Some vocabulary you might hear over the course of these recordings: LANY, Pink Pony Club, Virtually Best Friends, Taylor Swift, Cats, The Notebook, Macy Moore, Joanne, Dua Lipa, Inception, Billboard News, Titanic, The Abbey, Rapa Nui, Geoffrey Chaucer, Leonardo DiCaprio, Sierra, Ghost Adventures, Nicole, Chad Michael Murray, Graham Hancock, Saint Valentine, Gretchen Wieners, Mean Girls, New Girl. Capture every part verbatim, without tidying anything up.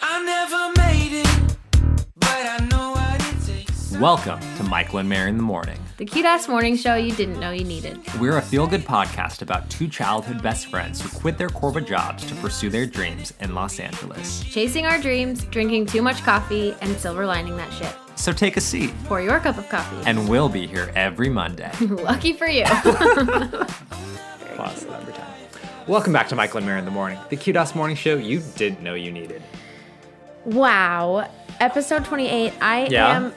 I never made it, but I know what it takes. Welcome to Michael and Mary in the Morning, the cute-ass morning show you didn't know you needed. We're a feel-good podcast about two childhood best friends who quit their corporate jobs to pursue their dreams in Los Angeles. Chasing our dreams, drinking too much coffee, and silver lining that shit. So take a seat. Pour your cup of coffee. And we'll be here every Monday. Lucky for you. Awesome. Every time. Welcome back to Michael and Mary in the Morning, the cute-ass morning show you didn't know you needed. Wow. Episode twenty-eight. I yeah. am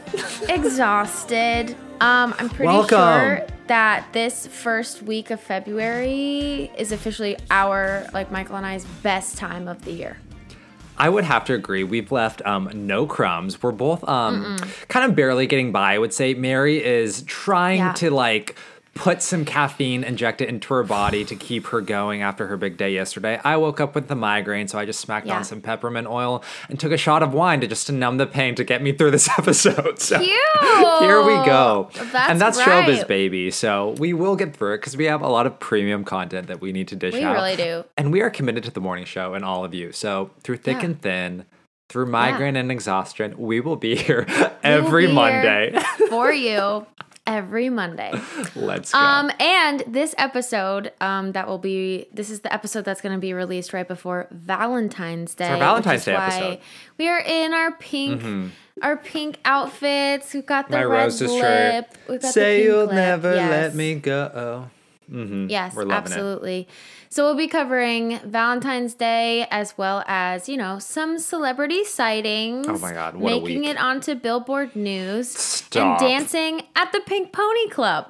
exhausted. Um, I'm pretty Welcome. sure that this first week of February is officially our, like Michael and I's, best time of the year. I would have to agree. We've left um, no crumbs. We're both um, kind of barely getting by, I would say. Mary is trying yeah. to, like, put some caffeine, inject it into her body to keep her going after her big day yesterday. I woke up with a migraine, so I just smacked yeah. on some peppermint oil and took a shot of wine to just to numb the pain to get me through this episode. So Cute. Here we go. That's and that's right. Showbiz, baby. So we will get through it because we have a lot of premium content that we need to dish we out. We really do. And we are committed to the morning show and all of you. So through thick yeah. and thin, through migraine yeah. and exhaustion, we will be here every be Monday. Here for you. Every Monday. Let's go. Um, and this episode, um, that will be, this is the episode that's going to be released right before Valentine's Day. It's our Valentine's Day episode. We are in our pink, mm-hmm. our pink outfits. We've got the My red lip. Shirt. We've got Say the pink you'll lip. never yes. let me go. Mm-hmm. Yes, We're absolutely. It. So we'll be covering Valentine's Day as well as, you know, some celebrity sightings. Oh my God, what a week. Making it onto Billboard News. Stop. And dancing at the Pink Pony Club.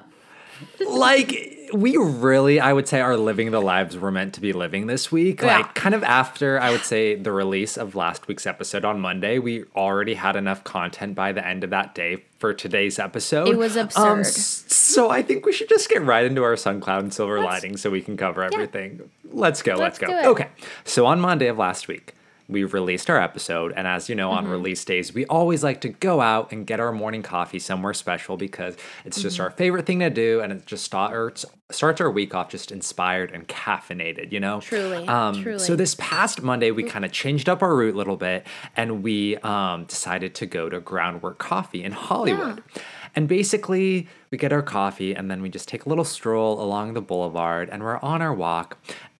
Like, we really, I would say, are living the lives we're meant to be living this week. Yeah. Like, kind of after, I would say, the release of last week's episode on Monday, we already had enough content by the end of that day for today's episode. It was absurd. Um, so I think we should just get right into our SunCloud and Silver let's, Lining so we can cover everything. Yeah. Let's go, let's, let's go. Okay, so on Monday of last week, we released our episode, and as you know, on mm-hmm. release days, we always like to go out and get our morning coffee somewhere special because it's mm-hmm. just our favorite thing to do, and it just starts starts our week off just inspired and caffeinated, you know? Truly, um, truly. So this past Monday, we kind of changed up our route a little bit, and we um, decided to go to Groundwork Coffee in Hollywood. Yeah. And basically, we get our coffee, and then we just take a little stroll along the boulevard, and we're on our walk,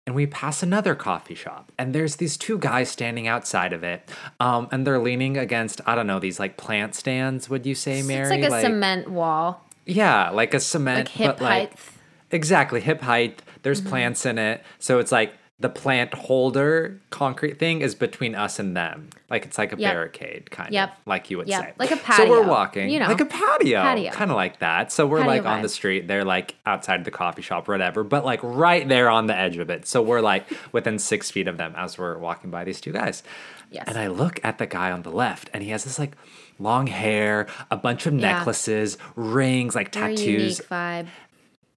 and we pass another coffee shop, and there's these two guys standing outside of it, um, and they're leaning against, I don't know, these like plant stands, would you say, Mary? It's like a like, cement wall. Yeah, like a cement. Like hip but height. Like, exactly, hip height. There's mm-hmm. plants in it. So it's like the plant holder concrete thing is between us and them. Like it's like a yep. barricade kind yep. of, like you would yep. say. Like a patio. So we're walking, you know, like a patio, patio. kind of like that. So we're patio like vibe. on the street. They're like outside the coffee shop or whatever, but like right there on the edge of it. So we're like within six feet of them as we're walking by these two guys. Yes. And I look at the guy on the left and he has this like long hair, a bunch of necklaces, yeah. rings, like tattoos. Very unique vibe.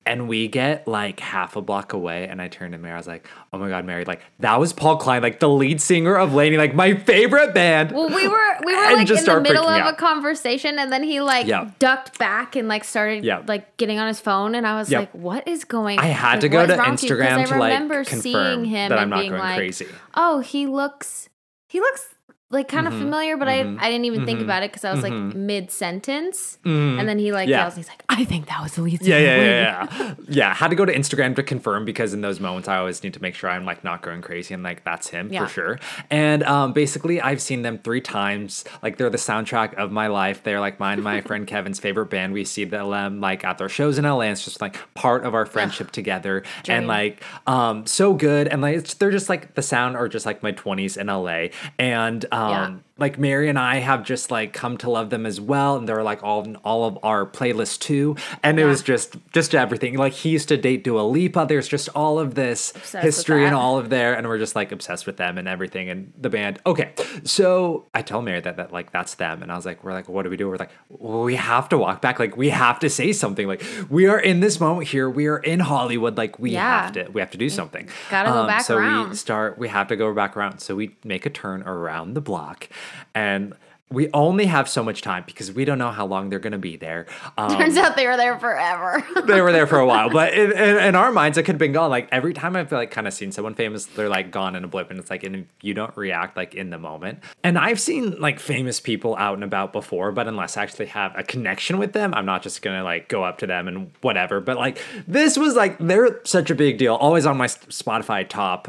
And we get like half a block away, and I turned to Mary. I was like, "Oh my God, Mary! Like that was Paul Klein, like the lead singer of LANY, like my favorite band." Well, we were we were and like in the middle of out. a conversation, and then he like yeah. ducked back and like started yeah. like getting on his phone, and I was yeah. like, "What is going?" I had like, to go to Instagram to like confirm seeing him that I'm not being going like, crazy. Oh, he looks he looks. Like kind of mm-hmm, familiar, but mm-hmm, I I didn't even mm-hmm, think about it because I was mm-hmm, like mid sentence, mm-hmm, and then he like yeah. yells, he's like, I think that was the lead singer. Yeah, yeah, yeah, yeah. yeah. Had to go to Instagram to confirm because in those moments I always need to make sure I'm like not going crazy and like that's him yeah. for sure. And um, basically I've seen them three times. Like they're the soundtrack of my life. They're like mine, my friend Kevin's favorite band. We see them like at their shows in L A. It's just like part of our friendship together, Dream. and like um so good. And like it's, they're just like the sound or just like my twenties in L A. And um, Um, yeah. like Mary and I have just like come to love them as well. And they're like all in all of our playlists too. And yeah. it was just, just everything. Like he used to date Dua Lipa. There's just all of this obsessed history and all of there. And we're just like obsessed with them and everything and the band. Okay. So I tell Mary that, that like, that's them. And I was like, we're like, what do we do? We're like, well, we have to walk back. Like we have to say something. Like we are in this moment here. We are in Hollywood. Like we yeah. have to, we have to do something. Gotta um, go back so around. So we start, we have to go back around. So we make a turn around the block and We only have so much time because we don't know how long they're going to be there. Um, Turns out they were there forever. They were there for a while. But in, in, in our minds, it could have been gone. Like, every time I've, like, kind of seen someone famous, they're, like, gone in a blip. And it's, like, and you don't react, like, in the moment. And I've seen, like, famous people out and about before. But unless I actually have a connection with them, I'm not just going to, like, go up to them and whatever. But, like, this was, like, they're such a big deal. Always on my Spotify top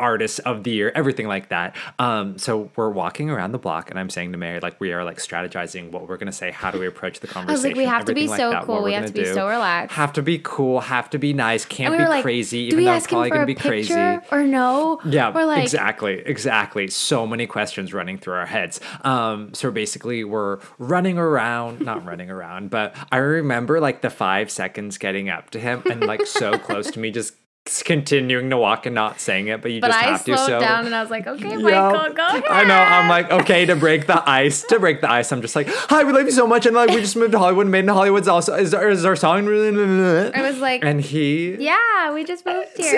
artists of the year, everything like that. Um, so we're walking around the block and I'm saying to Mary, like, we are, like, strategizing what we're going to say. How do we approach the conversation? I was like, we have to be so like cool. We have to be do. so relaxed. Have to be cool. Have to be nice. Can't we be like, crazy, even though it's probably going to be crazy. Or no? Yeah, or like- exactly. Exactly. So many questions running through our heads. Um, so basically we're running around, not running around, but I remember like the five seconds getting up to him and like so close to me, just continuing to walk and not saying it, but you but just I have to. But I slowed down and I was like, okay, yep. Michael, go ahead. I know. I'm like, okay, to break the ice, to break the ice. I'm just like, hi, we love you so much. And like, we just moved to Hollywood. Made in Hollywood's also, is our, is our song really? I was like, and he, yeah, we just moved here.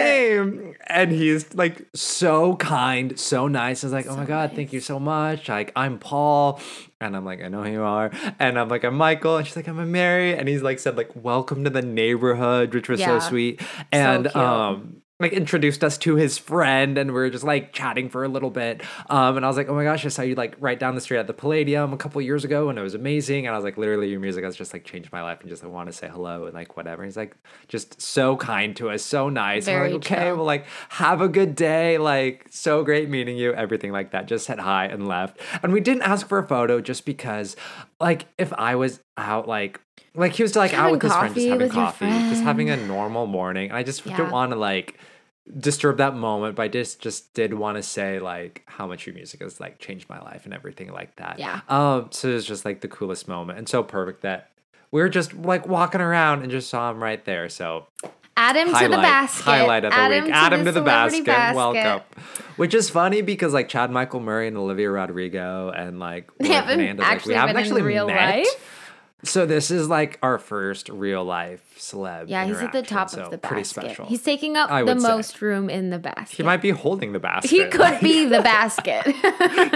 Same. And he's like, so kind, so nice. I was like, so oh my God, nice. Thank you so much. Like, I'm Paul. And I'm like, I know who you are. And I'm like, I'm Michael. And she's like, I'm a Mary. And he's like, said like, welcome to the neighborhood, which was yeah. so sweet. And so um, like introduced us to his friend. And we were just like chatting for a little bit. Um, and I was like, oh my gosh, I saw you like right down the street at the Palladium a couple years ago. And it was amazing. And I was like, literally your music has just like changed my life. And just I want to say hello and like whatever. And he's like, just so kind to us. So nice. Very and we're like, okay, chill. Well, like have a good day. Like so great meeting you. Everything like that. Just said hi and left. And we didn't ask for a photo just because like if I was out like like he was like having out with his friend just having coffee just having a normal morning and I just yeah. didn't want to like disturb that moment, but I just just did want to say like how much your music has like changed my life and everything like that. Yeah. Um so it was just like the coolest moment and so perfect that we were just like walking around and just saw him right there. So add him highlight, to the basket. Highlight of the add week. Him add him to the, to the basket. basket. Welcome. Which is funny because like Chad Michael Murray and Olivia Rodrigo and like we haven't actually, like, we haven't been actually in real met. Life. So this is like our first real life celeb. Yeah, he's at the top so of the basket. Pretty special. He's taking up the most say. room in the basket. He might be holding the basket. He could be the basket.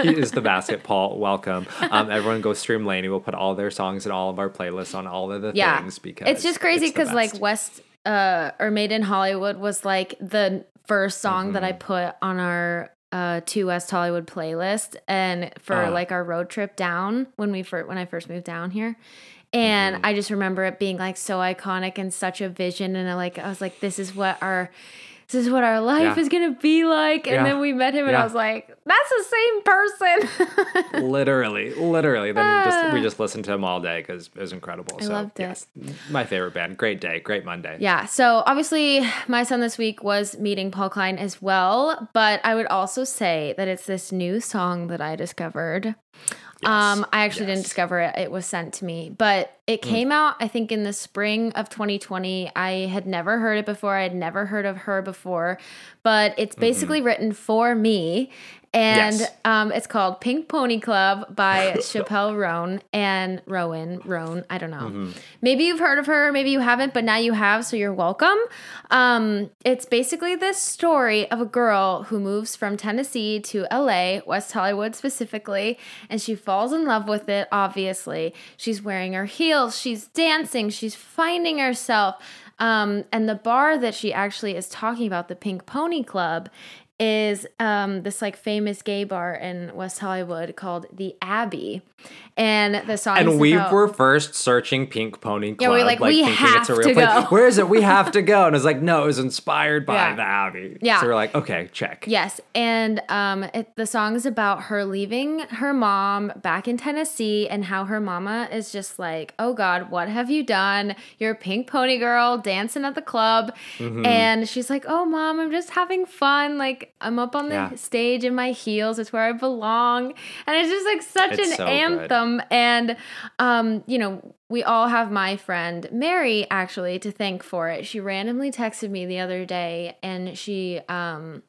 He is the basket, Paul. Welcome. Um, everyone go stream LANY. We'll put all their songs and all of our playlists on all of the yeah. things because it's just crazy because like West uh, or Made in Hollywood was like the first song mm-hmm. that I put on our Uh, to West Hollywood playlist and for uh, like our road trip down when we first when I first moved down here, and mm-hmm. I just remember it being like so iconic and such a vision, and I like I was like this is what our this is what our life yeah. is gonna be like, and yeah. then we met him, and yeah. I was like that's the same person. literally, literally. Then uh, just we just listened to him all day because it was incredible. I so, loved it. Yeah, my favorite band. Great day, great Monday. Yeah. So obviously, my son this week was meeting Paul Klein as well, but I would also say that it's this new song that I discovered. Yes. Um, I actually yes. didn't discover it. It was sent to me, but it came mm. out, I think in the spring of twenty twenty. I had never heard it before. I had never heard of her before, but it's basically mm-hmm. written for me. And, yes. um, it's called Pink Pony Club by Chappell Roan and Rowan Roan. I don't know. Mm-hmm. Maybe you've heard of her. Maybe you haven't, but now you have. So you're welcome. Um, it's basically this story of a girl who moves from Tennessee to L A, West Hollywood specifically, and she falls in love with it, obviously. She's wearing her heels, she's dancing, she's finding herself. Um, and the bar that she actually is talking about, the Pink Pony Club, is um, this like famous gay bar in West Hollywood called The Abbey. And the song And we about, were first searching Pink Pony Club. Yeah, we're like, like we have it's a real to place. Go. Where is it? We have to go. And it's like, no, it was inspired by yeah. The Abbey. Yeah. So we're like, okay, check. Yes. And um, it, the song is about her leaving her mom back in Tennessee and how her mama is just like, oh God, what have you done? You're a pink pony girl dancing at the club. Mm-hmm. And she's like, oh Mom, I'm just having fun. Like, I'm up on the yeah. stage in my heels. It's where I belong. And it's just like such it's an so anthem. Good. And, um, you know, we all have my friend Mary actually to thank for it. She randomly texted me the other day and she, um,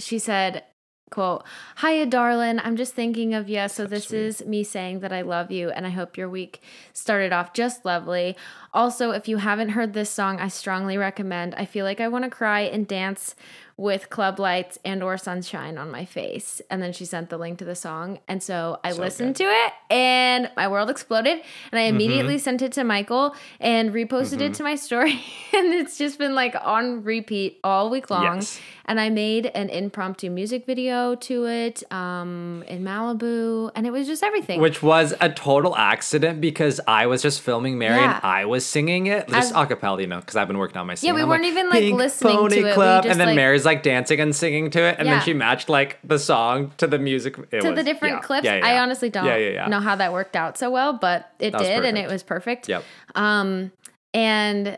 she said, quote, hiya, darling. I'm just thinking of you. So this sweet. Is me saying that I love you and I hope your week started off just lovely. Also, if you haven't heard this song, I strongly recommend. I feel like I want to cry and dance with club lights and or sunshine on my face. And then she sent the link to the song. And so I so listened good. to it and my world exploded. And I immediately mm-hmm. sent it to Michael and reposted mm-hmm. it to my story. And it's just been like on repeat all week long. Yes. And I made an impromptu music video to it um, in Malibu. And it was just everything. Which was a total accident because I was just filming Mary yeah. and I was singing it. Just a cappella, you know, because I've been working on my singing. Yeah, we I'm weren't like, even like Pink listening Pony to it. Club. We just, and then like, Mary's like dancing and singing to it, and yeah. then she matched like the song to the music it to was, the different yeah. clips. Yeah, yeah, yeah. I honestly don't yeah, yeah, yeah. know how that worked out so well, but it that did, and it was perfect. Yep. Um, and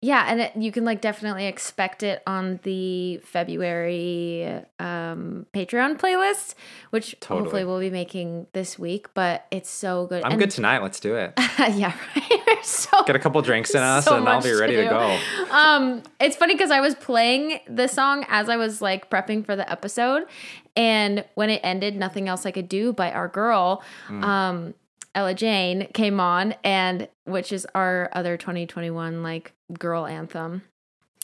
yeah, and it, you can like definitely expect it on the February um Patreon playlist, which totally. hopefully we'll be making this week. But it's so good. I'm and, good tonight. Let's do it. yeah. Right. So, get a couple drinks in us so and I'll be ready to, to go. Um, it's funny because I was playing the song as I was like prepping for the episode, and when it ended, Nothing Else I Could Do by our girl, mm. um, Ella Jane, came on, and which is our other twenty twenty-one like girl anthem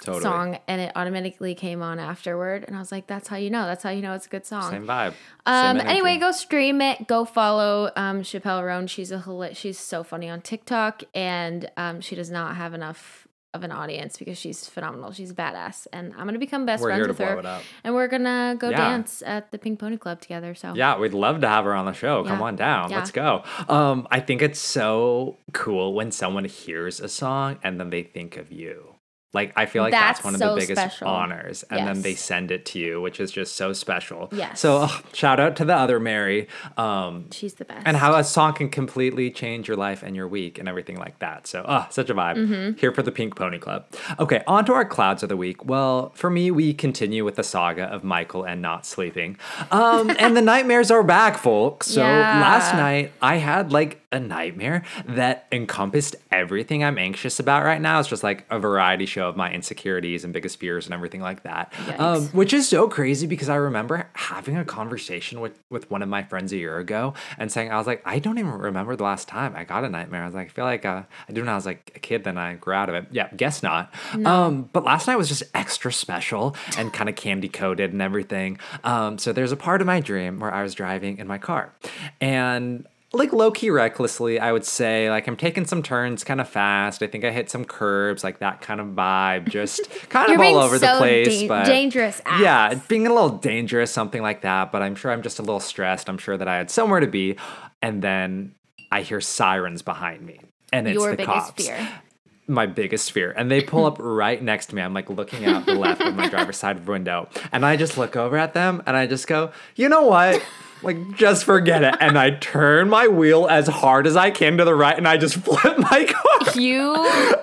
totally. song, and it automatically came on afterward, and I was like, that's how you know. That's how you know it's a good song. Same vibe. Um, Same anyway, go stream it. Go follow um, Chappell Roan. She's a she's so funny on TikTok, and um, she does not have enough of an audience because she's phenomenal. She's a badass, and I'm gonna become best we're friends with her, and we're gonna go yeah. dance at the Pink Pony Club together. So yeah, we'd love to have her on the show. Yeah. Come on down, yeah. let's go. Um, I think it's so cool when someone hears a song and then they think of you. Like, I feel like that's, that's one of so the biggest special. honors. And yes. then they send it to you, which is just so special. Yes. So oh, shout out to the other Mary. Um, She's the best. And how a song can completely change your life and your week and everything like that. So, oh, such a vibe. Mm-hmm. Here for the Pink Pony Club. Okay, on to our clouds of the week. Well, for me, we continue with the saga of Michael and not sleeping. Um, and the nightmares are back, folks. So yeah. last night, I had like a nightmare that encompassed everything I'm anxious about right now. It's just like a variety show of my insecurities and biggest fears and everything like that, um, which is so crazy because I remember having a conversation with with one of my friends a year ago and saying, I was like, I don't even remember the last time I got a nightmare. I was like, I feel like uh, I do when I was like a kid, then I grew out of it. Yeah, guess not. No. Um, but last night was just extra special and kind of candy coated and everything. Um, so there's a part of my dream where I was driving in my car, and like low-key recklessly, I would say, like, I'm taking some turns kind of fast. I think I hit some curbs, like that kind of vibe, just kind of all over so the place. Da- but dangerous ass. Yeah, being a little dangerous, something like that. But I'm sure I'm just a little stressed. I'm sure that I had somewhere to be. And then I hear sirens behind me. And it's Your the cops. Your biggest fear. My biggest fear. And they pull up right next to me. I'm like looking out the left of my driver's side window. And I just look over at them and I just go, you know what? Like, just forget it. And I turn my wheel as hard as I can to the right, and I just flip my car. You?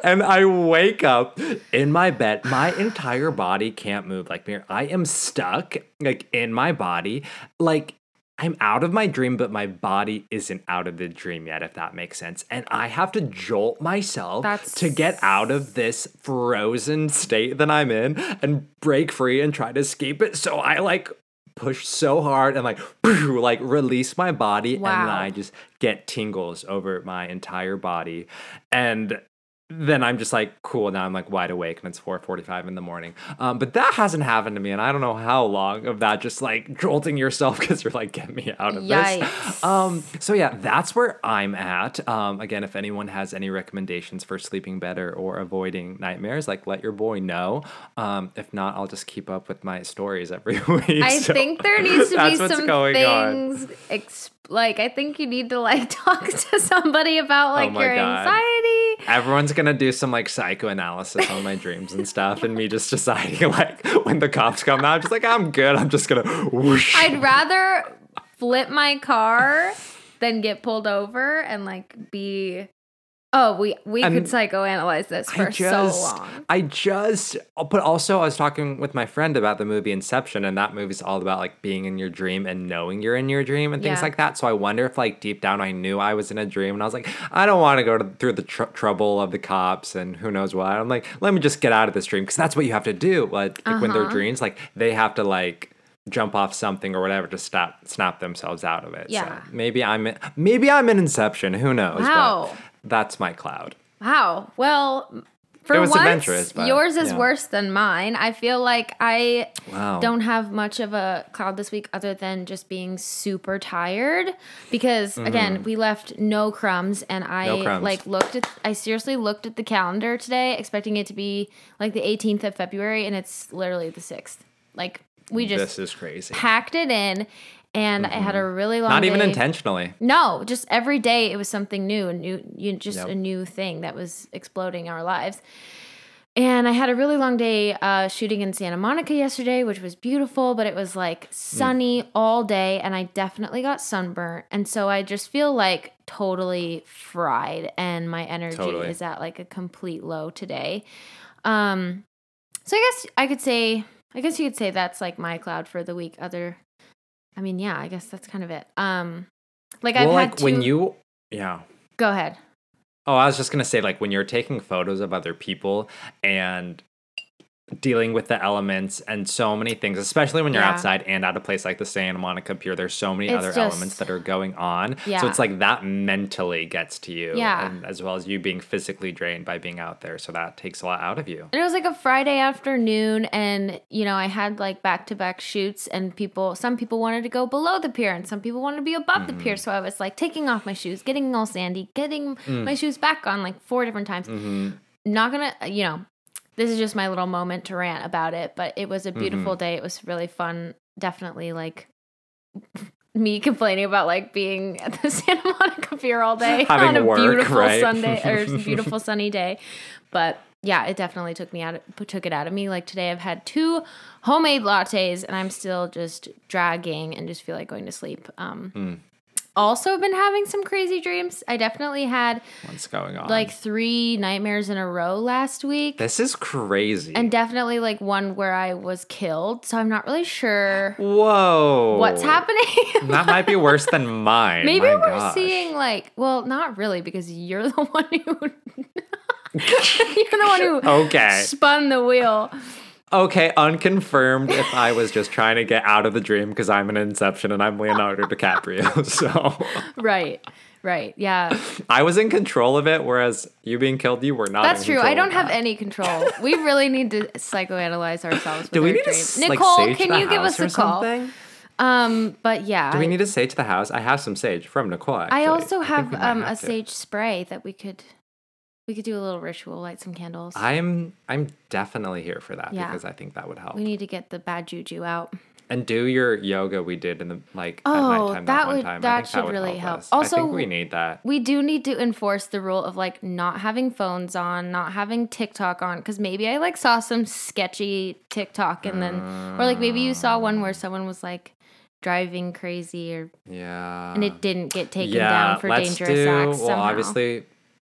And I wake up in my bed. My entire body can't move. Like, I am stuck, like, in my body. Like, I'm out of my dream, but my body isn't out of the dream yet, if that makes sense. And I have to jolt myself That's... to get out of this frozen state that I'm in and break free and try to escape it. So I, like... push so hard and like like release my body wow. and I just get tingles over my entire body, and then I'm just like, cool, now I'm like wide awake, and it's four forty-five in the morning. Um, but that hasn't happened to me, and I don't know how long of that just like jolting yourself because you're like, get me out of Yikes. this. Um, so yeah, that's where I'm at. Um, again, if anyone has any recommendations for sleeping better or avoiding nightmares, like let your boy know. Um, if not, I'll just keep up with my stories every week. I so think there needs to be some things explained. Like, I think you need to, like, talk to somebody about, like, oh your God. anxiety. Everyone's going to do some, like, psychoanalysis on my dreams and stuff. And me just deciding, like, when the cops come out, I'm just like, I'm good. I'm just going to whoosh. I'd rather flip my car than get pulled over and, like, be... Oh, we, we and could psychoanalyze this for just, so long. I just, but also I was talking with my friend about the movie Inception, and that movie's all about like being in your dream and knowing you're in your dream and things yeah. like that. So I wonder if like deep down I knew I was in a dream, and I was like, I don't want to go to, through the tr- trouble of the cops and who knows what. I'm like, let me just get out of this dream, because that's what you have to do. Like, like uh-huh. when they're dreams, like they have to like jump off something or whatever to stop, snap themselves out of it. Yeah. So maybe I'm, in, maybe I'm in Inception. Who knows? Wow. But that's my cloud. Wow. Well, for once, yours is yeah. worse than mine. I feel like I wow. don't have much of a cloud this week other than just being super tired because, mm-hmm. again, we left no crumbs, and I no crumbs. like looked at, I seriously looked at the calendar today expecting it to be like the eighteenth of February, and it's literally the sixth. Like, we just this is crazy. packed it in. And mm-hmm. I had a really long Not day. Even intentionally. No, just every day it was something new, new, you, just yep. a new thing that was exploding our lives. And I had a really long day uh, shooting in Santa Monica yesterday, which was beautiful, but it was like sunny mm. all day, and I definitely got sunburnt. And so I just feel like totally fried, and my energy totally. is at like a complete low today. Um, so I guess I could say, I guess you could say that's like my cloud for the week, other I mean, yeah, I guess that's kind of it. Um, like I've well, had like to... when you, yeah. Go ahead. Oh, I was just gonna say, like, when you're taking photos of other people and dealing with the elements and so many things, especially when you're yeah. outside and at a place like the Santa Monica Pier, there's so many it's other just... elements that are going on. Yeah. So it's like that mentally gets to you, yeah. and as well as you being physically drained by being out there. So that takes a lot out of you. And it was like a Friday afternoon, and you know, I had like back-to-back shoots, and people, some people wanted to go below the pier, and some people wanted to be above mm-hmm. the pier. So I was like taking off my shoes, getting all sandy, getting mm. my shoes back on like four different times. Mm-hmm. Not gonna, you know. This is just my little moment to rant about it, but it was a beautiful mm-hmm. day. It was really fun. Definitely, like, me complaining about, like, being at the Santa Monica Pier all day Having on a work, beautiful right? Sunday or beautiful sunny day. But, yeah, it definitely took me out of, took it out of me. Like, today I've had two homemade lattes, and I'm still just dragging and just feel like going to sleep. Um mm. Also been having some crazy dreams. I definitely had What's going on? like three nightmares in a row last week. This is crazy. And definitely like one where I was killed. So I'm not really sure Whoa. what's happening. That might be worse than mine. Maybe My we're gosh. seeing like, well, not really, because you're the one who you're the one who okay. spun the wheel. Okay, unconfirmed if I was just trying to get out of the dream because I'm an Inception and I'm Leonardo DiCaprio, so... Right, right, yeah. I was in control of it, whereas you being killed, you were not That's in true, I don't have that. any control. We really need to psychoanalyze ourselves with Do we our need dreams. To, Nicole, like, can you give us a call? Something? Um, but yeah. Do we need a sage to the house? I have some sage from Nicole, actually. I also have I um have a to. sage spray that we could... We could do a little ritual, light some candles. I'm I'm definitely here for that yeah. because I think that would help. We need to get the bad juju out. And do your yoga we did in the like oh, at nighttime that, that one would, time. That I think should that would really help. help. Also, I think we need that. We do need to enforce the rule of like not having phones on, not having TikTok on, because maybe I like saw some sketchy TikTok and then uh, or like maybe you saw one where someone was like driving crazy or yeah, and it didn't get taken yeah, down for let's dangerous do, acts. Well, somehow. obviously.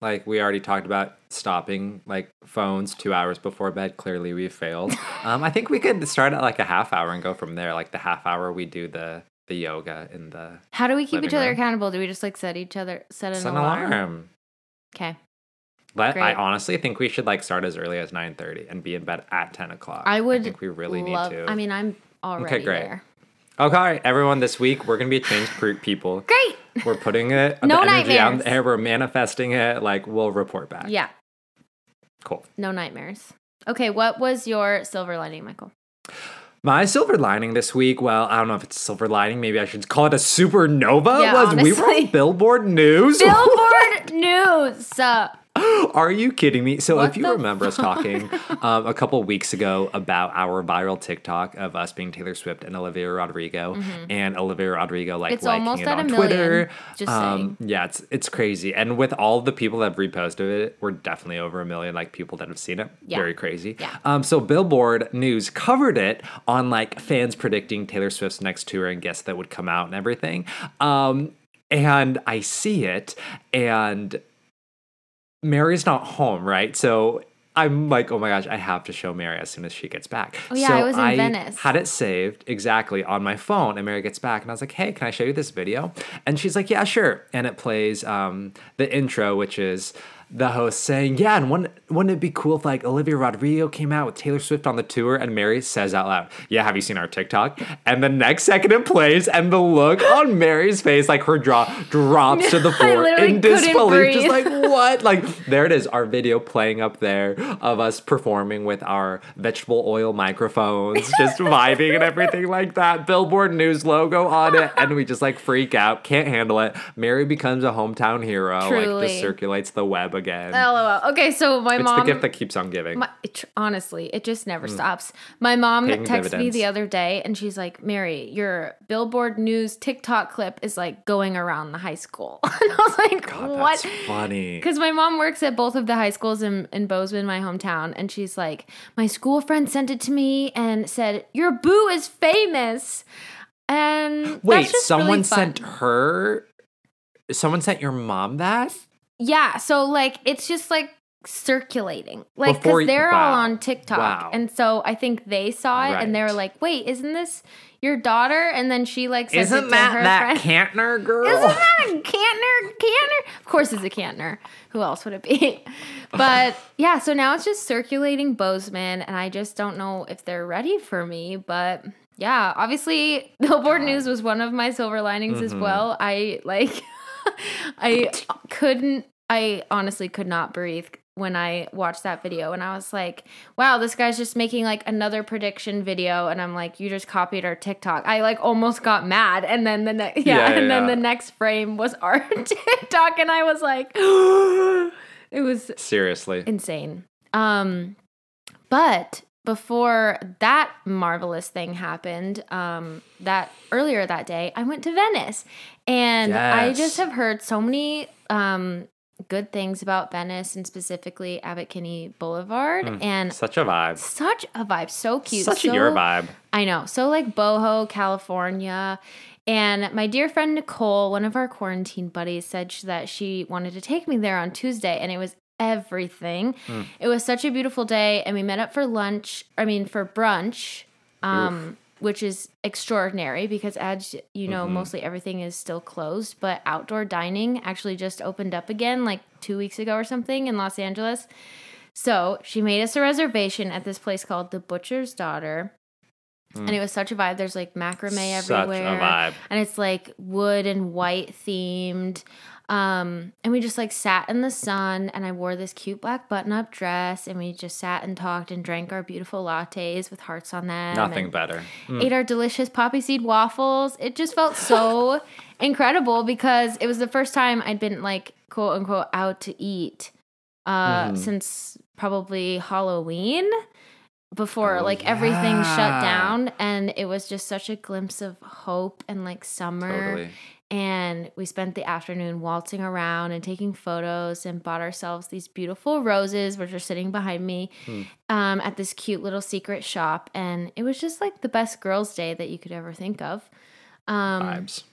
Like, we already talked about stopping, like, phones two hours before bed. Clearly, we failed. Um, I think we could start at, like, a half hour and go from there. Like, the half hour, we do the, the yoga in the How do we keep each other room. accountable? Do we just, like, set each other, set an set alarm? an alarm. Okay. But Great. I honestly think we should, like, start as early as nine thirty and be in bed at ten o'clock. I would I think we really love, need to. I mean, I'm already okay, great. there. Okay, everyone, this week, we're going to be changed people. Great. We're putting it, no the energy out there, we're manifesting it, like, we'll report back. Yeah. Cool. No nightmares. Okay, what was your silver lining, Michael? My silver lining this week, well, I don't know if it's a silver lining, maybe I should call it a supernova, yeah, was honestly. we were on Billboard News. Billboard News! Uh, Are you kidding me? So what if you remember fuck? us talking um, a couple weeks ago about our viral TikTok of us being Taylor Swift and Olivia Rodrigo, mm-hmm. and Olivia Rodrigo like it's liking it on Twitter. Just um, yeah, it's it's crazy. And with all the people that have reposted it, we're definitely over a million like people that have seen it. Yeah. Very crazy. Yeah. Um, so Billboard News covered it on like fans predicting Taylor Swift's next tour and guests that would come out and everything. Um, and I see it and... Mary's not home, right? So I'm like, oh my gosh, I have to show Mary as soon as she gets back. Oh yeah, so I was in I Venice. Had it saved exactly on my phone, and Mary gets back, and I was like, hey, can I show you this video? And she's like, yeah, sure. And it plays um, the intro, which is the host saying, yeah, and wouldn't, wouldn't it be cool if like Olivia Rodrigo came out with Taylor Swift on the tour? And Mary says out loud, yeah, have you seen our TikTok? And the next second it plays, and the look on Mary's face, like her jaw drops to the floor in disbelief. Just like, what? Like, there it is, our video playing up there of us performing with our vegetable oil microphones, just vibing and everything like that. Billboard News logo on it. And we just like freak out, can't handle it. Mary becomes a hometown hero. Truly. Like, this circulates the web again. LOL. Okay, so my it's mom. It's the gift that keeps on giving. My, it, honestly, it just never mm. stops. My mom Paying texted dividends. me the other day, and she's like, Mary, your Billboard News TikTok clip is like going around the high school. And I was like, God, what? That's funny. Because my mom works at both of the high schools in, in Bozeman, my hometown, and she's like, my school friend sent it to me and said, your boo is famous. And wait, that's just someone really sent her? Someone sent your mom that? Yeah, so like it's just like circulating, like because they're wow. all on TikTok, wow. and so I think they saw it right. and they were like, "Wait, isn't this your daughter?" And then she like, says "Isn't it that to her that friend. Cantner girl? Isn't that a Cantner? Cantner? Of course, it's a Cantner. Who else would it be?" But yeah, so now it's just circulating Bozeman, and I just don't know if they're ready for me, but. Yeah, obviously, Billboard News was one of my silver linings mm-hmm. as well. I, like, I couldn't, I honestly could not breathe when I watched that video. And I was like, wow, this guy's just making, like, another prediction video. And I'm like, you just copied our TikTok. I, like, almost got mad. And then the, ne- yeah, yeah, and yeah. then the next frame was our TikTok. And I was like, it was seriously insane. Um, but... Before that marvelous thing happened, um, that earlier that day, I went to Venice. And yes. I just have heard so many um, good things about Venice and specifically Abbot Kinney Boulevard. Mm, and such a vibe. Such a vibe. So cute. Such so, a your vibe. I know. So like Boho, California. And my dear friend Nicole, one of our quarantine buddies, said that she wanted to take me there on Tuesday. And it was everything. Mm. It was such a beautiful day, and we met up for lunch, I mean for brunch, um, which is extraordinary because as you know, mm-hmm. mostly everything is still closed, but outdoor dining actually just opened up again like two weeks ago or something in Los Angeles. So she made us a reservation at this place called The Butcher's Daughter. Mm. And it was such a vibe. There's like macrame everywhere. Such a vibe. And it's like wood and white themed. Um, and we just like sat in the sun, and I wore this cute black button-up dress, and we just sat and talked and drank our beautiful lattes with hearts on them. Nothing better. Mm. Ate our delicious poppy seed waffles. It just felt so incredible because it was the first time I'd been like quote unquote out to eat uh, mm. since probably Halloween. Before oh, like yeah. everything shut down, and it was just such a glimpse of hope and like summer. Totally. And we spent the afternoon waltzing around and taking photos and bought ourselves these beautiful roses, which are sitting behind me hmm. um, at this cute little secret shop. And it was just like the best girls' day that you could ever think of. Um, Vibes.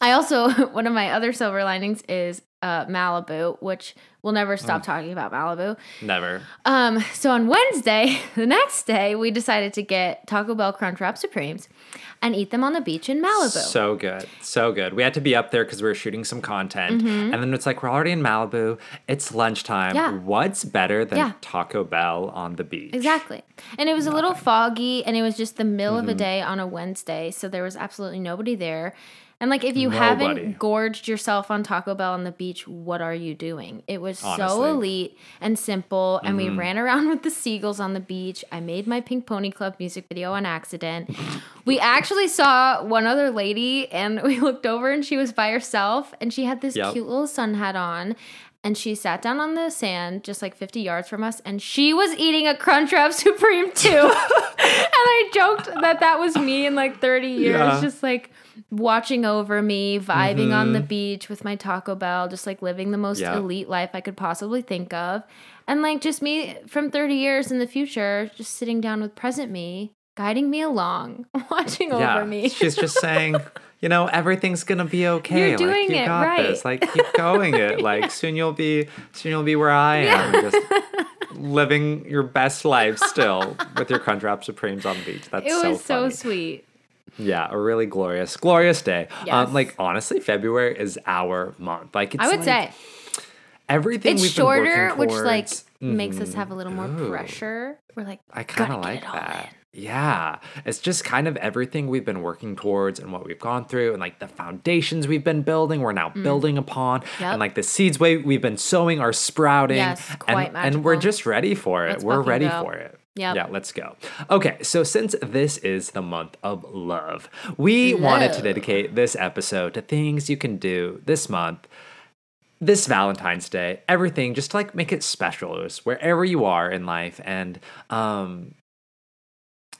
I also, one of my other silver linings is uh, Malibu, which we'll never stop mm. talking about Malibu. Never. Um, so on Wednesday, the next day, we decided to get Taco Bell Crunchwrap Supremes and eat them on the beach in Malibu. So good. So good. We had to be up there because we were shooting some content. Mm-hmm. And then it's like, we're already in Malibu. It's lunchtime. Yeah. What's better than yeah. Taco Bell on the beach? Exactly. And it was Nothing. a little foggy, and it was just the middle mm-hmm. of a day on a Wednesday. So there was absolutely nobody there. And, like, if you Nobody. haven't gorged yourself on Taco Bell on the beach, what are you doing? It was Honestly. so elite and simple, mm-hmm. and we ran around with the seagulls on the beach. I made my Pink Pony Club music video on accident. We actually saw one other lady, and we looked over, and she was by herself, and she had this yep. cute little sun hat on. And she sat down on the sand just like fifty yards from us, and she was eating a Crunchwrap Supreme too. And I joked that that was me in like thirty years, yeah. just like watching over me, vibing mm-hmm. on the beach with my Taco Bell, just like living the most yeah. elite life I could possibly think of. And like just me from thirty years in the future, just sitting down with present me, guiding me along, watching yeah. over me. She's just saying... You know, everything's gonna be okay. You're doing like, you it got right. This. Like, keep going it. Like, yeah. soon you'll be, soon you'll be where I yeah. am, just living your best life still with your Crunchwrap Supremes on the beach. That's so funny. It was so, so sweet. Yeah, a really glorious, glorious day. Yes. Um, like honestly, February is our month. Like, it's I would like, say. everything it's we've shorter, been working towards. Which like mm-hmm. makes us have a little more Ooh. pressure. We're like, I kind of like that. Yeah, it's just kind of everything we've been working towards and what we've gone through and like the foundations we've been building, we're now mm. building upon yep. and like the seeds we've been sowing are sprouting yes, quite and, magical. And we're just ready for it. Let's we're ready go. for it. Yep. Yeah, let's go. Okay, so since this is the month of love, we love. wanted to dedicate this episode to things you can do this month. This Valentine's Day, everything just to like make it special wherever you are in life and um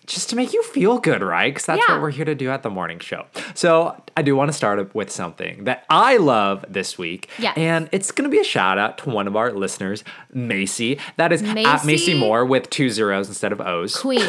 just to make you feel good, right? Because that's yeah. what we're here to do at the morning show. So I do want to start with something that I love this week. Yes. And it's going to be a shout out to one of our listeners, Macy. That is Macy? At Macy Moore with two zeros instead of O's. Queen.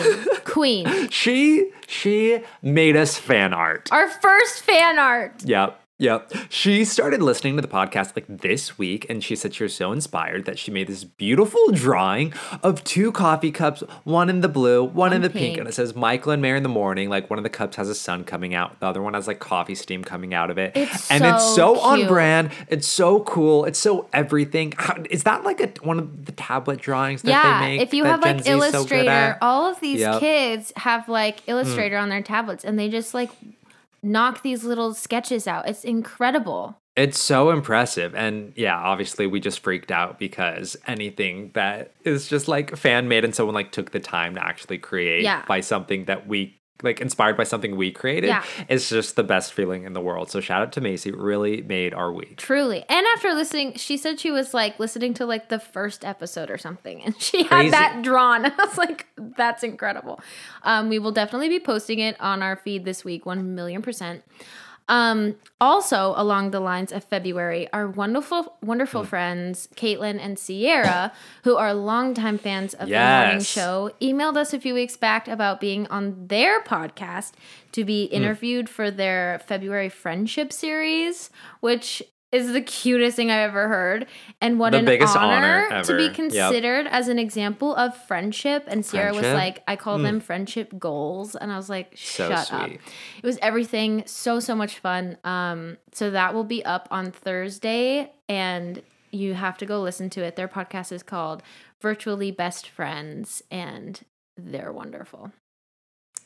Queen. She, she made us fan art. Our first fan art. Yep. Yep. She started listening to the podcast like this week, and she said she was so inspired that she made this beautiful drawing of two coffee cups, one in the blue, one, one in the pink. pink. And it says Michael and Mary in the morning. Like one of the cups has a sun coming out. The other one has like coffee steam coming out of it. It's and so it's so cute. On brand. It's so cool. It's so everything. How, is that like a, one of the tablet drawings that yeah, they make? Yeah, if you have Gen like Z's Illustrator, so all of these yep. kids have like Illustrator mm. on their tablets, and they just like knock these little sketches out. It's incredible. It's so impressive. And yeah, obviously we just freaked out because anything that is just like fan made and someone like took the time to actually create yeah. by something that we like inspired by something we created yeah. is just the best feeling in the world. So shout out to Macy. Really made our week. Truly. And after listening, she said she was like listening to like the first episode or something and she Crazy. had that drawn. I was like, that's incredible. Um, we will definitely be posting it on our feed this week, one million percent. Um, also, along the lines of February, our wonderful, wonderful mm. friends, Caitlin and Sierra, who are longtime fans of yes. the morning show, emailed us a few weeks back about being on their podcast to be interviewed mm. for their February Friendship Series, which is the cutest thing I've ever heard. And what the an biggest honor, honor to be considered yep. as an example of friendship. And Sierra friendship? was like, I call mm. them friendship goals. And I was like, shut so up. It was everything. So, so much fun. Um, so that will be up on Thursday. And you have to go listen to it. Their podcast is called Virtually Best Friends. And they're wonderful.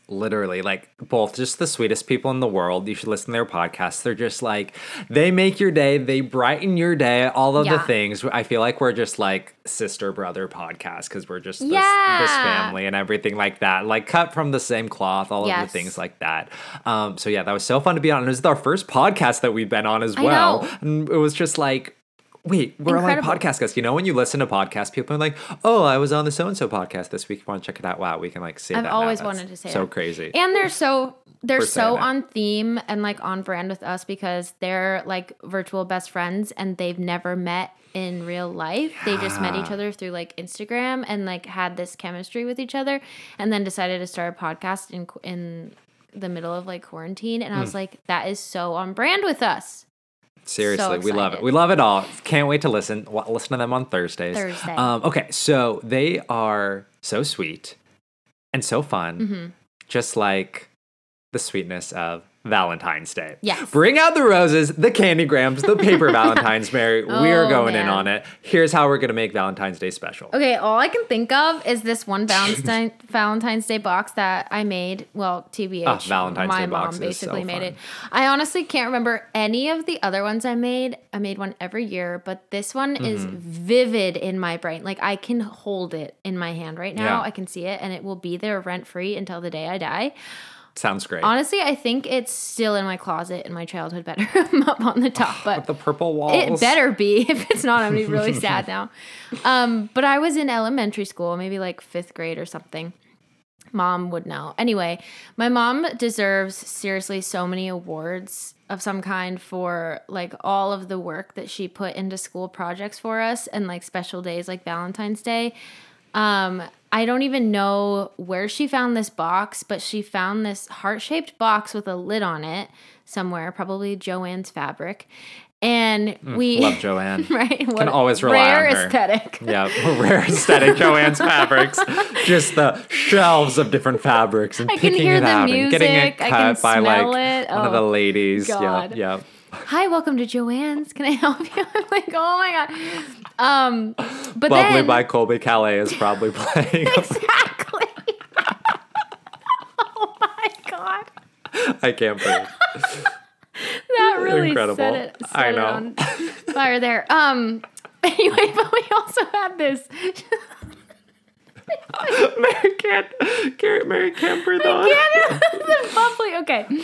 Literally, like both just the sweetest people in the world. You should listen to their podcasts. They're just like, they make your day. They brighten your day. All of yeah. the things. I feel like we're just like sister brother podcast because we're just this, yeah. this family and everything like that. Like cut from the same cloth, all yes. of the things like that. Um, so yeah, that was so fun to be on. It was our first podcast that we've been on as well. And it was just like, wait, we're Incredible. on like podcast guests. You know, when you listen to podcasts, people are like, oh, I was on the so-and-so podcast this week. If you want to check it out? Wow, we can like say I've that. I've always now. wanted That's to say so that. So crazy. And they're so, they're so on theme and like on brand with us because they're like virtual best friends and they've never met in real life. Yeah. They just met each other through like Instagram and like had this chemistry with each other and then decided to start a podcast in, in the middle of like quarantine. And mm. I was like, that is so on brand with us. Seriously, so we love it. We love it all. Can't wait to listen. Listen to them on Thursdays. Thursday. Um, okay, so they are so sweet and so fun, mm-hmm. just like the sweetness of Valentine's Day. Yes. Bring out the roses, the candygrams, the paper Valentines, Mary. oh, we are going man. in on it. Here's how we're going to make Valentine's Day special. Okay, all I can think of is this one Valentine, Valentine's Day box that I made. Well, T B H, oh, Valentine's my Day mom box basically so made fun. it. I honestly can't remember any of the other ones I made. I made one every year, but this one mm-hmm. is vivid in my brain. Like, I can hold it in my hand right now. Yeah. I can see it, and it will be there rent-free until the day I die. Sounds great. Honestly, I think it's still in my closet in my childhood bedroom up on the top. But with the purple walls. It better be. If it's not, I'm going to be really sad now. Um, but I was in elementary school, maybe like fifth grade or something. Mom would know. Anyway, my mom deserves seriously so many awards of some kind for like all of the work that she put into school projects for us and like special days like Valentine's Day. Um, I don't even know where she found this box, but she found this heart-shaped box with a lid on it somewhere, probably Joanne's fabric. And we... Mm, love Joanne. Right? What, can always rely on her. Rare aesthetic. Yeah, rare aesthetic. Joanne's fabrics. Just the shelves of different fabrics and I picking it out. Music, and getting it cut by like it. one oh, of the ladies. Yeah, yeah. Hi, welcome to Joanne's. Can I help you? I'm like, oh my God. Um, but Lovely then, by Colby Calais is probably playing. Exactly. Oh my God. I can't believe that really Incredible. set it, set I know. it on fire there. Um, anyway, but we also had this. Mary can't, can't, Mary can't breathe on. I can't, the bubbly,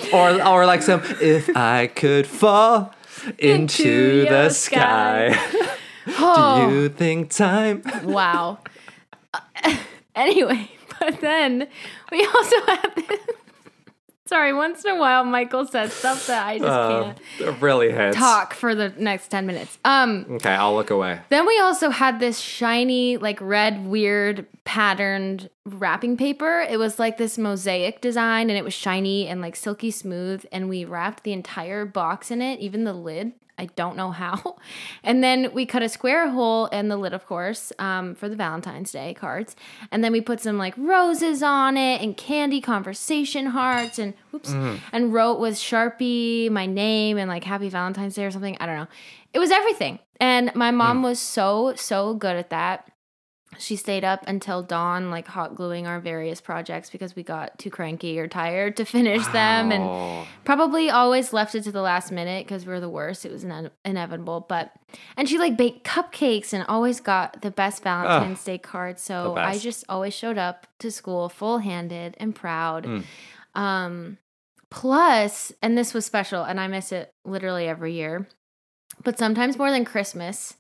okay. Or, or like some, if I could fall into, into the sky, sky. Oh. Do you think time? Wow. Uh, anyway, but then we also had this. Sorry, once in a while, Michael says stuff that I just uh, can't it really hits. talk for the next ten minutes. Um, okay, I'll look away. Then we also had this shiny, like red, weird, patterned wrapping paper. It was like this mosaic design, and it was shiny and like silky smooth, and we wrapped the entire box in it, even the lid. I don't know how. And then we cut a square hole in the lid, of course, um, for the Valentine's Day cards. And then we put some like roses on it and candy conversation hearts and oops, mm. and wrote with Sharpie my name and like Happy Valentine's Day or something. I don't know. It was everything. And my mom mm. was so, so good at that. She stayed up until dawn, like hot gluing our various projects because we got too cranky or tired to finish wow. them, and probably always left it to the last minute because we were the worst. It was ine- inevitable, but and she like baked cupcakes and always got the best Valentine's Ugh, Day card. So I just always showed up to school full-handed and proud. Mm. Um, plus, and this was special, and I miss it literally every year, but sometimes more than Christmas.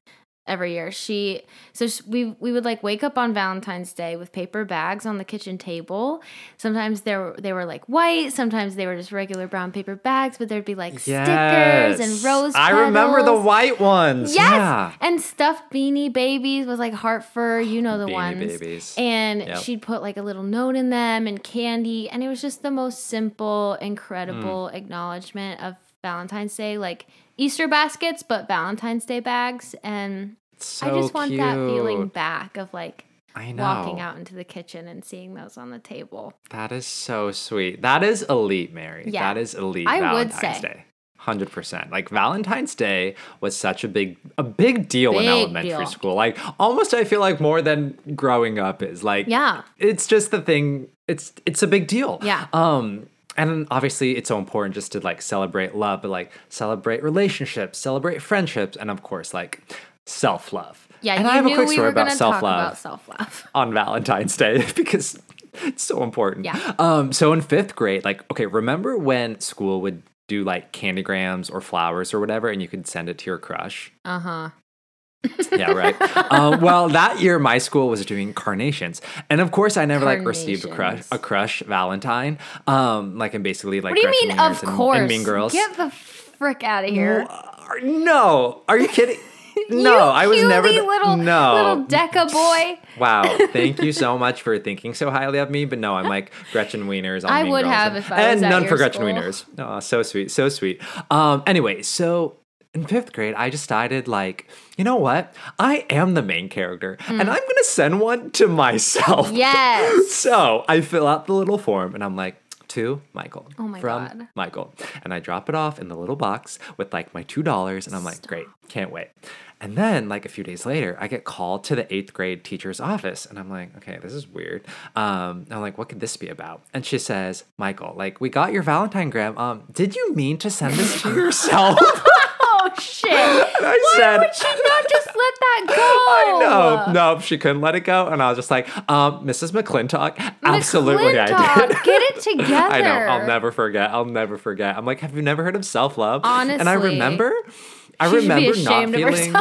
Every year, she so she, we we would like wake up on Valentine's Day with paper bags on the kitchen table. Sometimes they were they were like white, sometimes they were just regular brown paper bags, but there'd be like yes. stickers and rose petals. I remember the white ones. Yes, yeah. And stuffed Beanie Babies with like heart fur, you know the Beanie ones. Babies. And yep. she'd put like a little note in them and candy, and it was just the most simple, incredible mm. acknowledgement of Valentine's Day, like Easter baskets, but Valentine's Day bags. And so I just want cute. that feeling back of like I know. walking out into the kitchen and seeing those on the table. That is so sweet. That is elite, Mary. Yeah. That is elite I Valentine's would say. Day. one hundred percent. Like Valentine's Day was such a big a big deal big in elementary deal. school. Like almost I feel like more than growing up is like yeah. it's just the thing. It's it's a big deal. Yeah. Um And obviously, it's so important just to, like, celebrate love, but, like, celebrate relationships, celebrate friendships, and, of course, like, self-love. Yeah, and you I have knew a quick we story were about, self-love talk about self-love on Valentine's Day because it's so important. Yeah. Um, so in fifth grade, like, okay, remember when school would do, like, candygrams or flowers or whatever, and you could send it to your crush? Uh-huh. yeah, right. Uh, well, that year my school was doing carnations, and of course I never like received a crush, a crush Valentine. Um, like and basically like. What do you Gretchen mean? Wieners of and, course, and Mean Girls. Get the frick out of here! No, are you kidding? No, you I was never. Th- little, no, little Deca boy. Wow, thank you so much for thinking so highly of me. But no, I'm like Gretchen Wieners. On I mean would Girls have and, if I was and at none your for Gretchen school. Wieners. Oh, so sweet, so sweet. Um, anyway, so. In fifth grade, I decided, like, you know what? I am the main character, mm. and I'm going to send one to myself. Yes. So I fill out the little form, and I'm like, to Michael. Oh, my from God. From Michael. And I drop it off in the little box with, like, my two dollars, and I'm like, Stop. great, can't wait. And then, like, a few days later, I get called to the eighth grade teacher's office, and I'm like, okay, this is weird. Um, I'm like, what could this be about? And she says, Michael, like, we got your Valentinegram. Um, did you mean to send this to yourself? Oh, shit. And I Why said, would she not just let that go? I know. No, she couldn't let it go. And I was just like, um, Missus McClintock, McClintock absolutely I did. Get it together. I know. I'll never forget. I'll never forget. I'm like, have you never heard of self-love? Honestly. And I remember, I she remember be not feeling.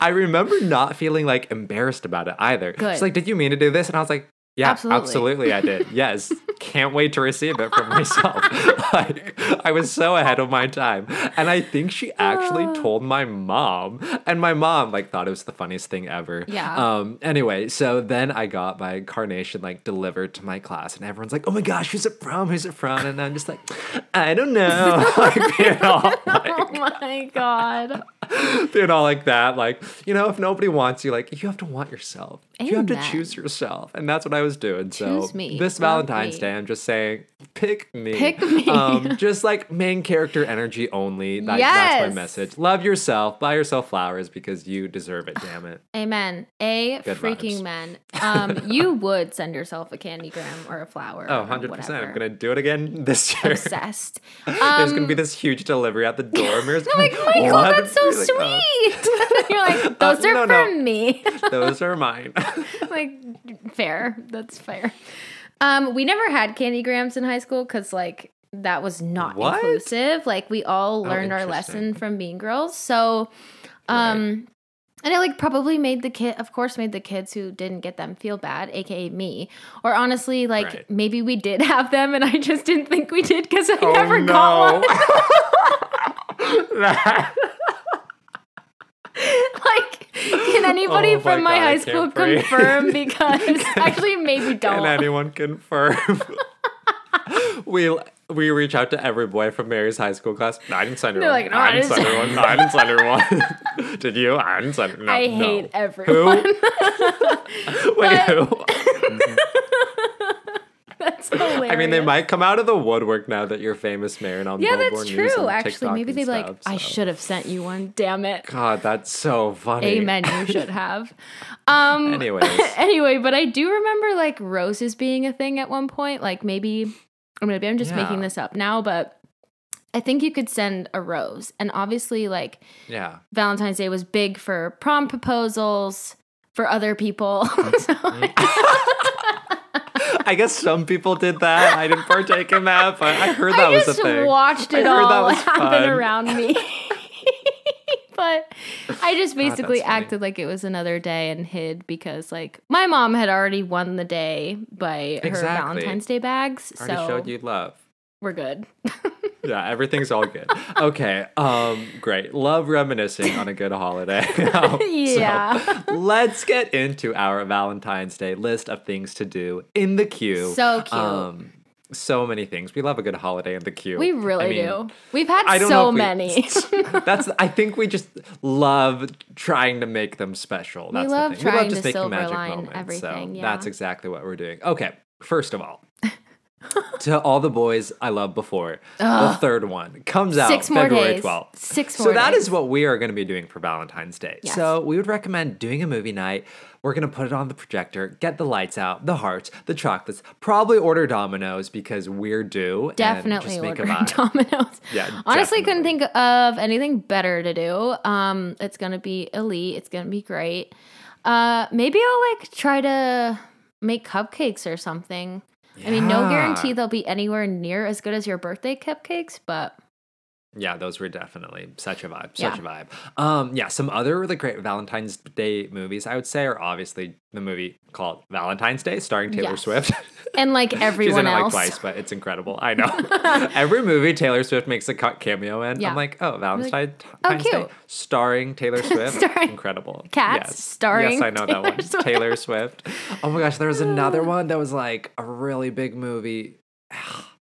I remember not feeling like embarrassed about it either. Good. She's like, did you mean to do this? And I was like, yeah, absolutely. absolutely I did. Yes. Can't wait to receive it from myself. Like, I was so ahead of my time. And I think she actually uh. told my mom. And my mom, like, thought it was the funniest thing ever. Yeah. Um. Anyway, so then I got my carnation, like, delivered to my class. And everyone's like, oh, my gosh, who's it from? Who's it from? And I'm just like, I don't know. Like, you know, like, oh, my my God. You know, like that. Like, you know, if nobody wants you, like, you have to want yourself. Amen. You have to choose yourself. And that's what I was doing. So choose me. This Valentine's me. Day, I'm just saying, pick me. Pick me. Um, just like main character energy only. That, yes. That's my message. Love yourself. Buy yourself flowers because you deserve it, damn it. Amen. A Good freaking vibes. Men. Um, you would send yourself a candygram or a flower. Oh, one hundred percent. Whatever. I'm going to do it again this year. Obsessed. Um, There's going to be this huge delivery at the door. Like, Michael, oh, that's so sweet. Like, you're like, those uh, are no, from no. me. Those are mine. Like, fair. That's fair. Um, we never had candygrams in high school because, like, that was not what? inclusive. Like, we all learned oh, our lesson from Mean Girls. So, um, right. And it, like, probably made the kid, of course, made the kids who didn't get them feel bad, a k a me. Or honestly, like, right. maybe we did have them and I just didn't think we did because I oh, never no. got one. That. Like, can anybody oh my from my God, high school confirm? Because can, actually, maybe don't. Can anyone confirm? we we reach out to every boy from Mary's high school class. No, I didn't send her They're one. Like, no, I, I didn't send her one. No, I didn't send her one. Did you? I didn't send her no, I no. hate everyone. Who? Wait, who? That's hilarious. I mean, they might come out of the woodwork now that you're famous, Mary, and on yeah, Billboard News. Yeah, that's true. Actually, TikTok maybe they'd be like, so. I should have sent you one. Damn it. God, that's so funny. Amen. You should have. Um, Anyways. Anyway, but I do remember like roses being a thing at one point. Like maybe, or maybe I'm just yeah. making this up now, but I think you could send a rose. And obviously, like, yeah. Valentine's Day was big for prom proposals for other people. So, I guess some people did that. I didn't partake in that, but I heard that I was a thing. I just watched it all happen around me. But I just basically God, acted funny. Like it was another day and hid because, like, my mom had already won the day by exactly. her Valentine's Day bags. Already so showed you love. We're good. Yeah, everything's all good. Okay, um, great. Love reminiscing on a good holiday. um, yeah. So let's get into our Valentine's Day list of things to do in the queue. So cute. Um, so many things. We love a good holiday in the queue. We really I mean, do. We've had so we, many. That's. I think we just love trying to make them special. That's we love the thing. Trying we love to silver magic line moments, everything. So yeah. That's exactly what we're doing. Okay, first of all. To all the boys I loved before. Ugh. The third one comes out Six more February twelfth. Six more So that days. Is what we are going to be doing for Valentine's Day. Yes. So we would recommend doing a movie night. We're going to put it on the projector, get the lights out, the hearts, the chocolates, probably order Domino's because we're due. Definitely order Domino's. Yeah, honestly, definitely. Couldn't think of anything better to do. Um, it's going to be elite. It's going to be great. Uh, maybe I'll like try to make cupcakes or something. Yeah. I mean, no guarantee they'll be anywhere near as good as your birthday cupcakes, but... Yeah, those were definitely such a vibe, such yeah. a vibe. Um, yeah, some other really great Valentine's Day movies, I would say, are obviously the movie called Valentine's Day, starring Taylor yes. Swift. And, like, everyone else. She's in it, like, twice, but it's incredible. I know. Every movie Taylor Swift makes a cameo in, yeah. I'm like, oh, Valentine's like, oh, Day, starring Taylor Swift. Starring incredible. Cats, yes. starring Yes, I know Taylor that one. Swift. Taylor Swift. Oh, my gosh, there was another one that was, like, a really big movie.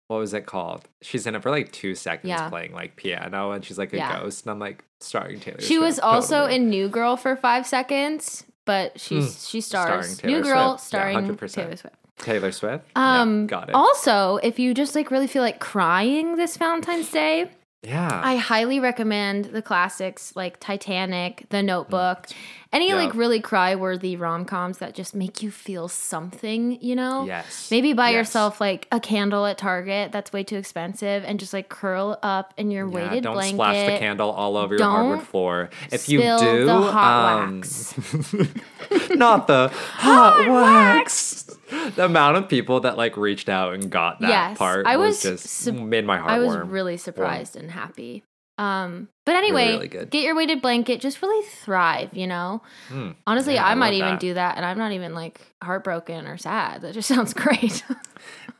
What was it called? She's in it for like two seconds yeah. playing like piano and she's like a yeah. ghost. And I'm like, starring Taylor Swift. She was also totally. in New Girl for five seconds, but she's mm. she stars. New Girl, starring Taylor Swift. Taylor Swift. Taylor Swift. Um, yeah, got it. Also, if you just like really feel like crying this Valentine's Day, yeah, I highly recommend the classics like Titanic, The Notebook, mm. any yep. like really cry-worthy rom-coms that just make you feel something, you know? Yes. Maybe buy yes. yourself like a candle at Target that's way too expensive and just like curl up in your yeah, weighted don't blanket. Don't splash the candle all over your don't hardwood floor. If spill you do, the hot um, wax. Not the hot, hot wax. wax. The amount of people that like reached out and got that yes, part I was, was just su- made my heart warm. I was warm. really surprised warm. and happy. Um, but anyway, really, really good. Get your weighted blanket. Just really thrive, you know? Mm, Honestly, yeah, I, I might even that. do that, and I'm not even like heartbroken or sad. That just sounds great.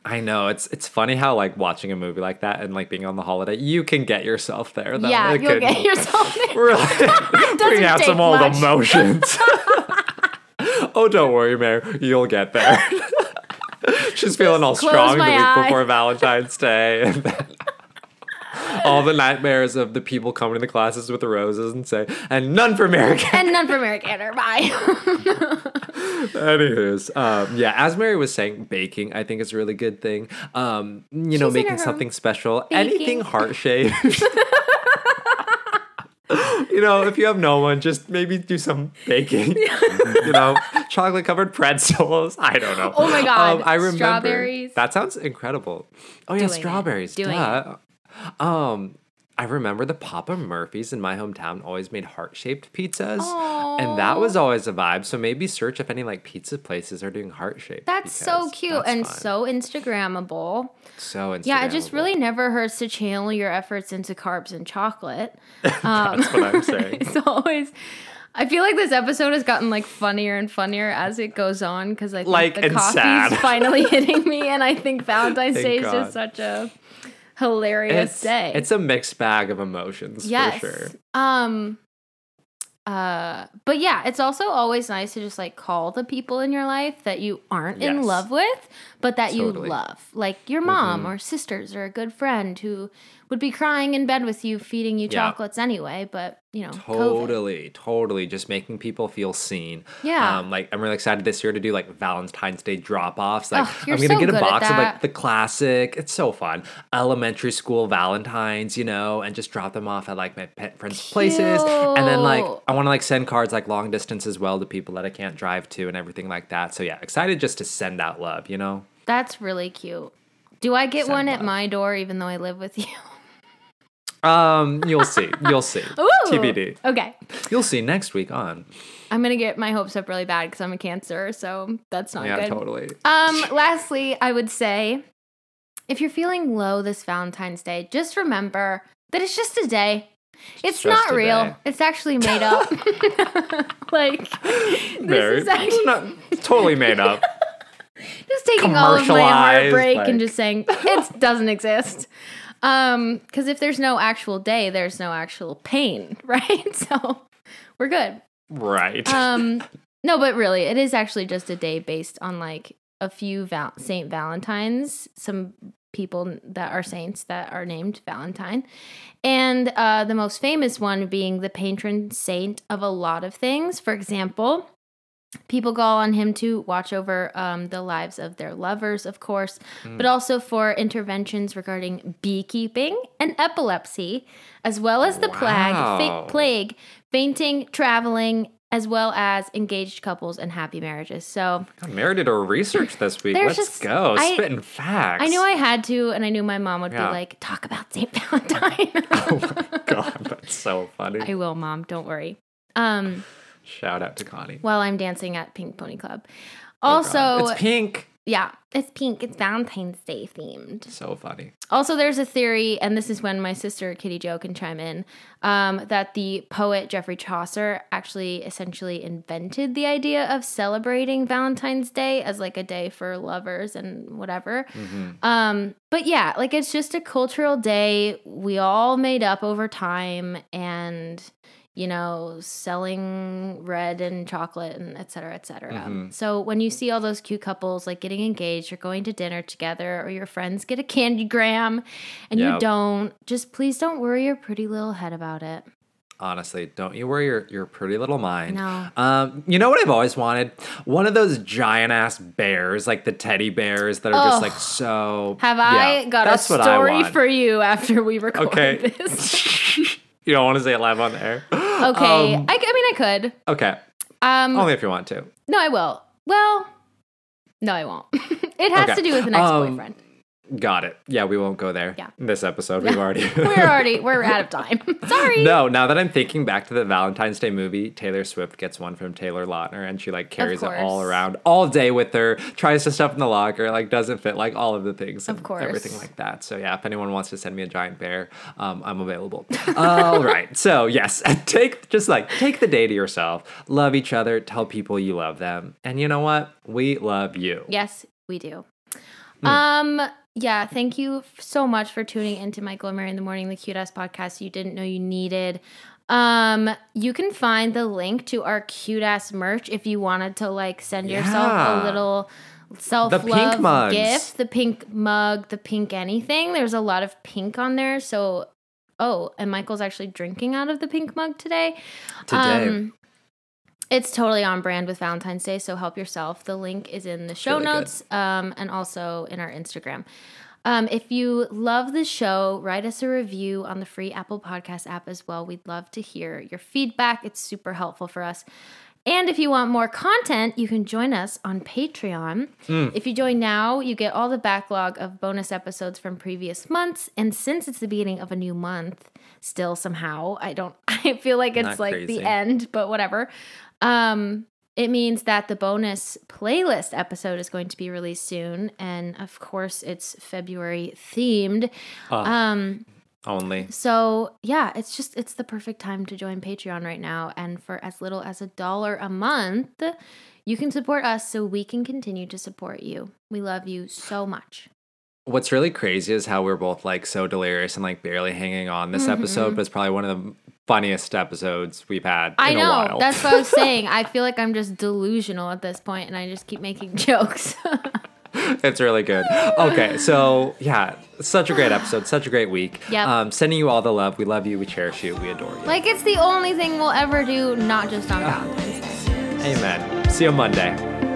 I know. It's it's funny how like watching a movie like that and like being on the holiday, you can get yourself there. Though. Yeah, it you'll could, get yourself there. Really bring out some old emotions. Oh, don't worry, Mary. You'll get there. She's feeling all Just strong the week eyes. before Valentine's Day. all the nightmares of the people coming to the classes with the roses and say, and none for Mary Cantor. And none for Mary Cantor. Bye. Anyways, um, yeah, as Mary was saying, baking, I think, is a really good thing. Um, you She's know, making something special. Baking. Anything heart-shaped. You know, if you have no one, just maybe do some baking. You know, chocolate covered pretzels. I don't know. Oh my god! Um, I remember strawberries. That sounds incredible. Oh yeah, doing strawberries. Doing duh. It. Um, I remember the Papa Murphy's in my hometown always made heart shaped pizzas, aww, and that was always a vibe. So maybe search if any like pizza places are doing heart shaped. That's so cute and fun. So Instagrammable. So Instagrammable. Yeah, it just really never hurts to channel your efforts into carbs and chocolate. Um, That's what I'm saying. It's always. I feel like this episode has gotten like funnier and funnier as it goes on because I think like, the coffee's finally hitting me, and I think Valentine's Thank Day is God. Just such a hilarious it's, day. It's a mixed bag of emotions, yes, for sure. Um. Uh, but yeah, it's also always nice to just like call the people in your life that you aren't yes. in love with, but that totally. You love, like your mom mm-hmm. or sisters or a good friend who would be crying in bed with you, feeding you yeah. chocolates anyway. But you know, totally, COVID. Totally, just making people feel seen. Yeah, um, like I'm really excited this year to do like Valentine's Day drop-offs. Like oh, I'm gonna so get a box of like the classic. It's so fun, elementary school Valentines, you know, and just drop them off at like my pet friends' Cute. Places, and then like I want to like send cards like long distance as well to people that I can't drive to and everything like that. So yeah, excited just to send out love, you know. That's really cute. Do I get send one love. At my door, even though I live with you? Um, you'll see. You'll see. Ooh, T B D. Okay. You'll see next week on. I'm going to get my hopes up really bad because I'm a Cancer, so that's not yeah, good. Yeah, totally. Um, lastly, I would say, if you're feeling low this Valentine's Day, just remember that it's just a day. It's just not real. Day. It's actually made up. Like, this Mary, is actually... It's not, it's totally made up. Just taking all of my heartbreak like... and just saying, it doesn't exist. Um, because if there's no actual day, there's no actual pain, right? So we're good. Right. Um, no, but really, it is actually just a day based on like a few Val- Saint Valentines, some people that are saints that are named Valentine. And uh, the most famous one being the patron saint of a lot of things. For example, people call on him to watch over um, the lives of their lovers, of course, mm. but also for interventions regarding beekeeping and epilepsy, as well as the wow. plague, fa- plague, fainting, traveling, as well as engaged couples and happy marriages. So, God, Mary did her research this week. Let's just, go. I, Spitting facts. I knew I had to, and I knew my mom would yeah. be like, talk about Saint Valentine. Oh my God, that's so funny. I will, Mom. Don't worry. Um... Shout out to Connie. While I'm dancing at Pink Pony Club. Also, oh it's pink. Yeah, it's pink. It's Valentine's Day themed. So funny. Also, there's a theory, and this is when my sister Kitty Jo can chime in, um, that the poet Geoffrey Chaucer actually essentially invented the idea of celebrating Valentine's Day as like a day for lovers and whatever. Mm-hmm. Um, but yeah, like it's just a cultural day we all made up over time and... you know, selling red and chocolate and et cetera, et cetera. Mm-hmm. So when you see all those cute couples like getting engaged or going to dinner together or your friends get a candygram and yep. you don't, just please don't worry your pretty little head about it. Honestly, don't you worry your, your pretty little mind. No. Um, you know what I've always wanted? One of those giant ass bears, like the teddy bears that are oh, just like so. Have yeah, I got a story for you after we record okay. this? You don't want to say it live on the air? Okay. Um, I, I mean, I could. Okay. Um, Only if you want to. No, I will. Well, no, I won't. It has okay. to do with an ex-boyfriend. Um, got it. Yeah, we won't go there. Yeah. In this episode, we've already... we're already... We're out of time. Sorry. No, now that I'm thinking back to the Valentine's Day movie, Taylor Swift gets one from Taylor Lautner, and she, like, carries it all around all day with her, tries to stuff in the locker, like, doesn't fit, like, all of the things. Of course. Everything like that. So, yeah, if anyone wants to send me a giant bear, um, I'm available. All right. So, yes, take... Just, like, take the day to yourself. Love each other. Tell people you love them. And you know what? We love you. Yes, we do. Mm. Um... Yeah, thank you so much for tuning into Michael and Mary in the Morning, the cute-ass podcast you didn't know you needed. Um, you can find the link to our cute-ass merch if you wanted to, like, send yeah. yourself a little self-love gift. The pink mug, the pink anything. There's a lot of pink on there, so oh, and Michael's actually drinking out of the pink mug today. Today. Um, it's totally on brand with Valentine's Day, so help yourself. The link is in the show really notes um, and also in our Instagram. Um, if you love the show, write us a review on the free Apple Podcast app as well. We'd love to hear your feedback. It's super helpful for us. And if you want more content, you can join us on Patreon. Mm. If you join now, you get all the backlog of bonus episodes from previous months. And since it's the beginning of a new month, still somehow, I don't, I feel like it's Not like crazy. the end, but whatever. Um, it means that the bonus playlist episode is going to be released soon. And of course, it's February themed. Uh. Um, Only. So, yeah, it's just, it's the perfect time to join Patreon right now. And for as little as a dollar a month, you can support us so we can continue to support you. We love you so much. What's really crazy is how we're both, like, so delirious and, like, barely hanging on this mm-hmm. episode, but it's probably one of the funniest episodes we've had I in know, a while. I know. That's what I was saying. I feel like I'm just delusional at this point, and I just keep making jokes. It's really good. Okay, so, yeah, such a great episode, such a great week. Yep. Um, sending you all the love. We love you, we cherish you, we adore you. Like, it's the only thing we'll ever do, not just on Valentine's Day. Amen. See you Monday.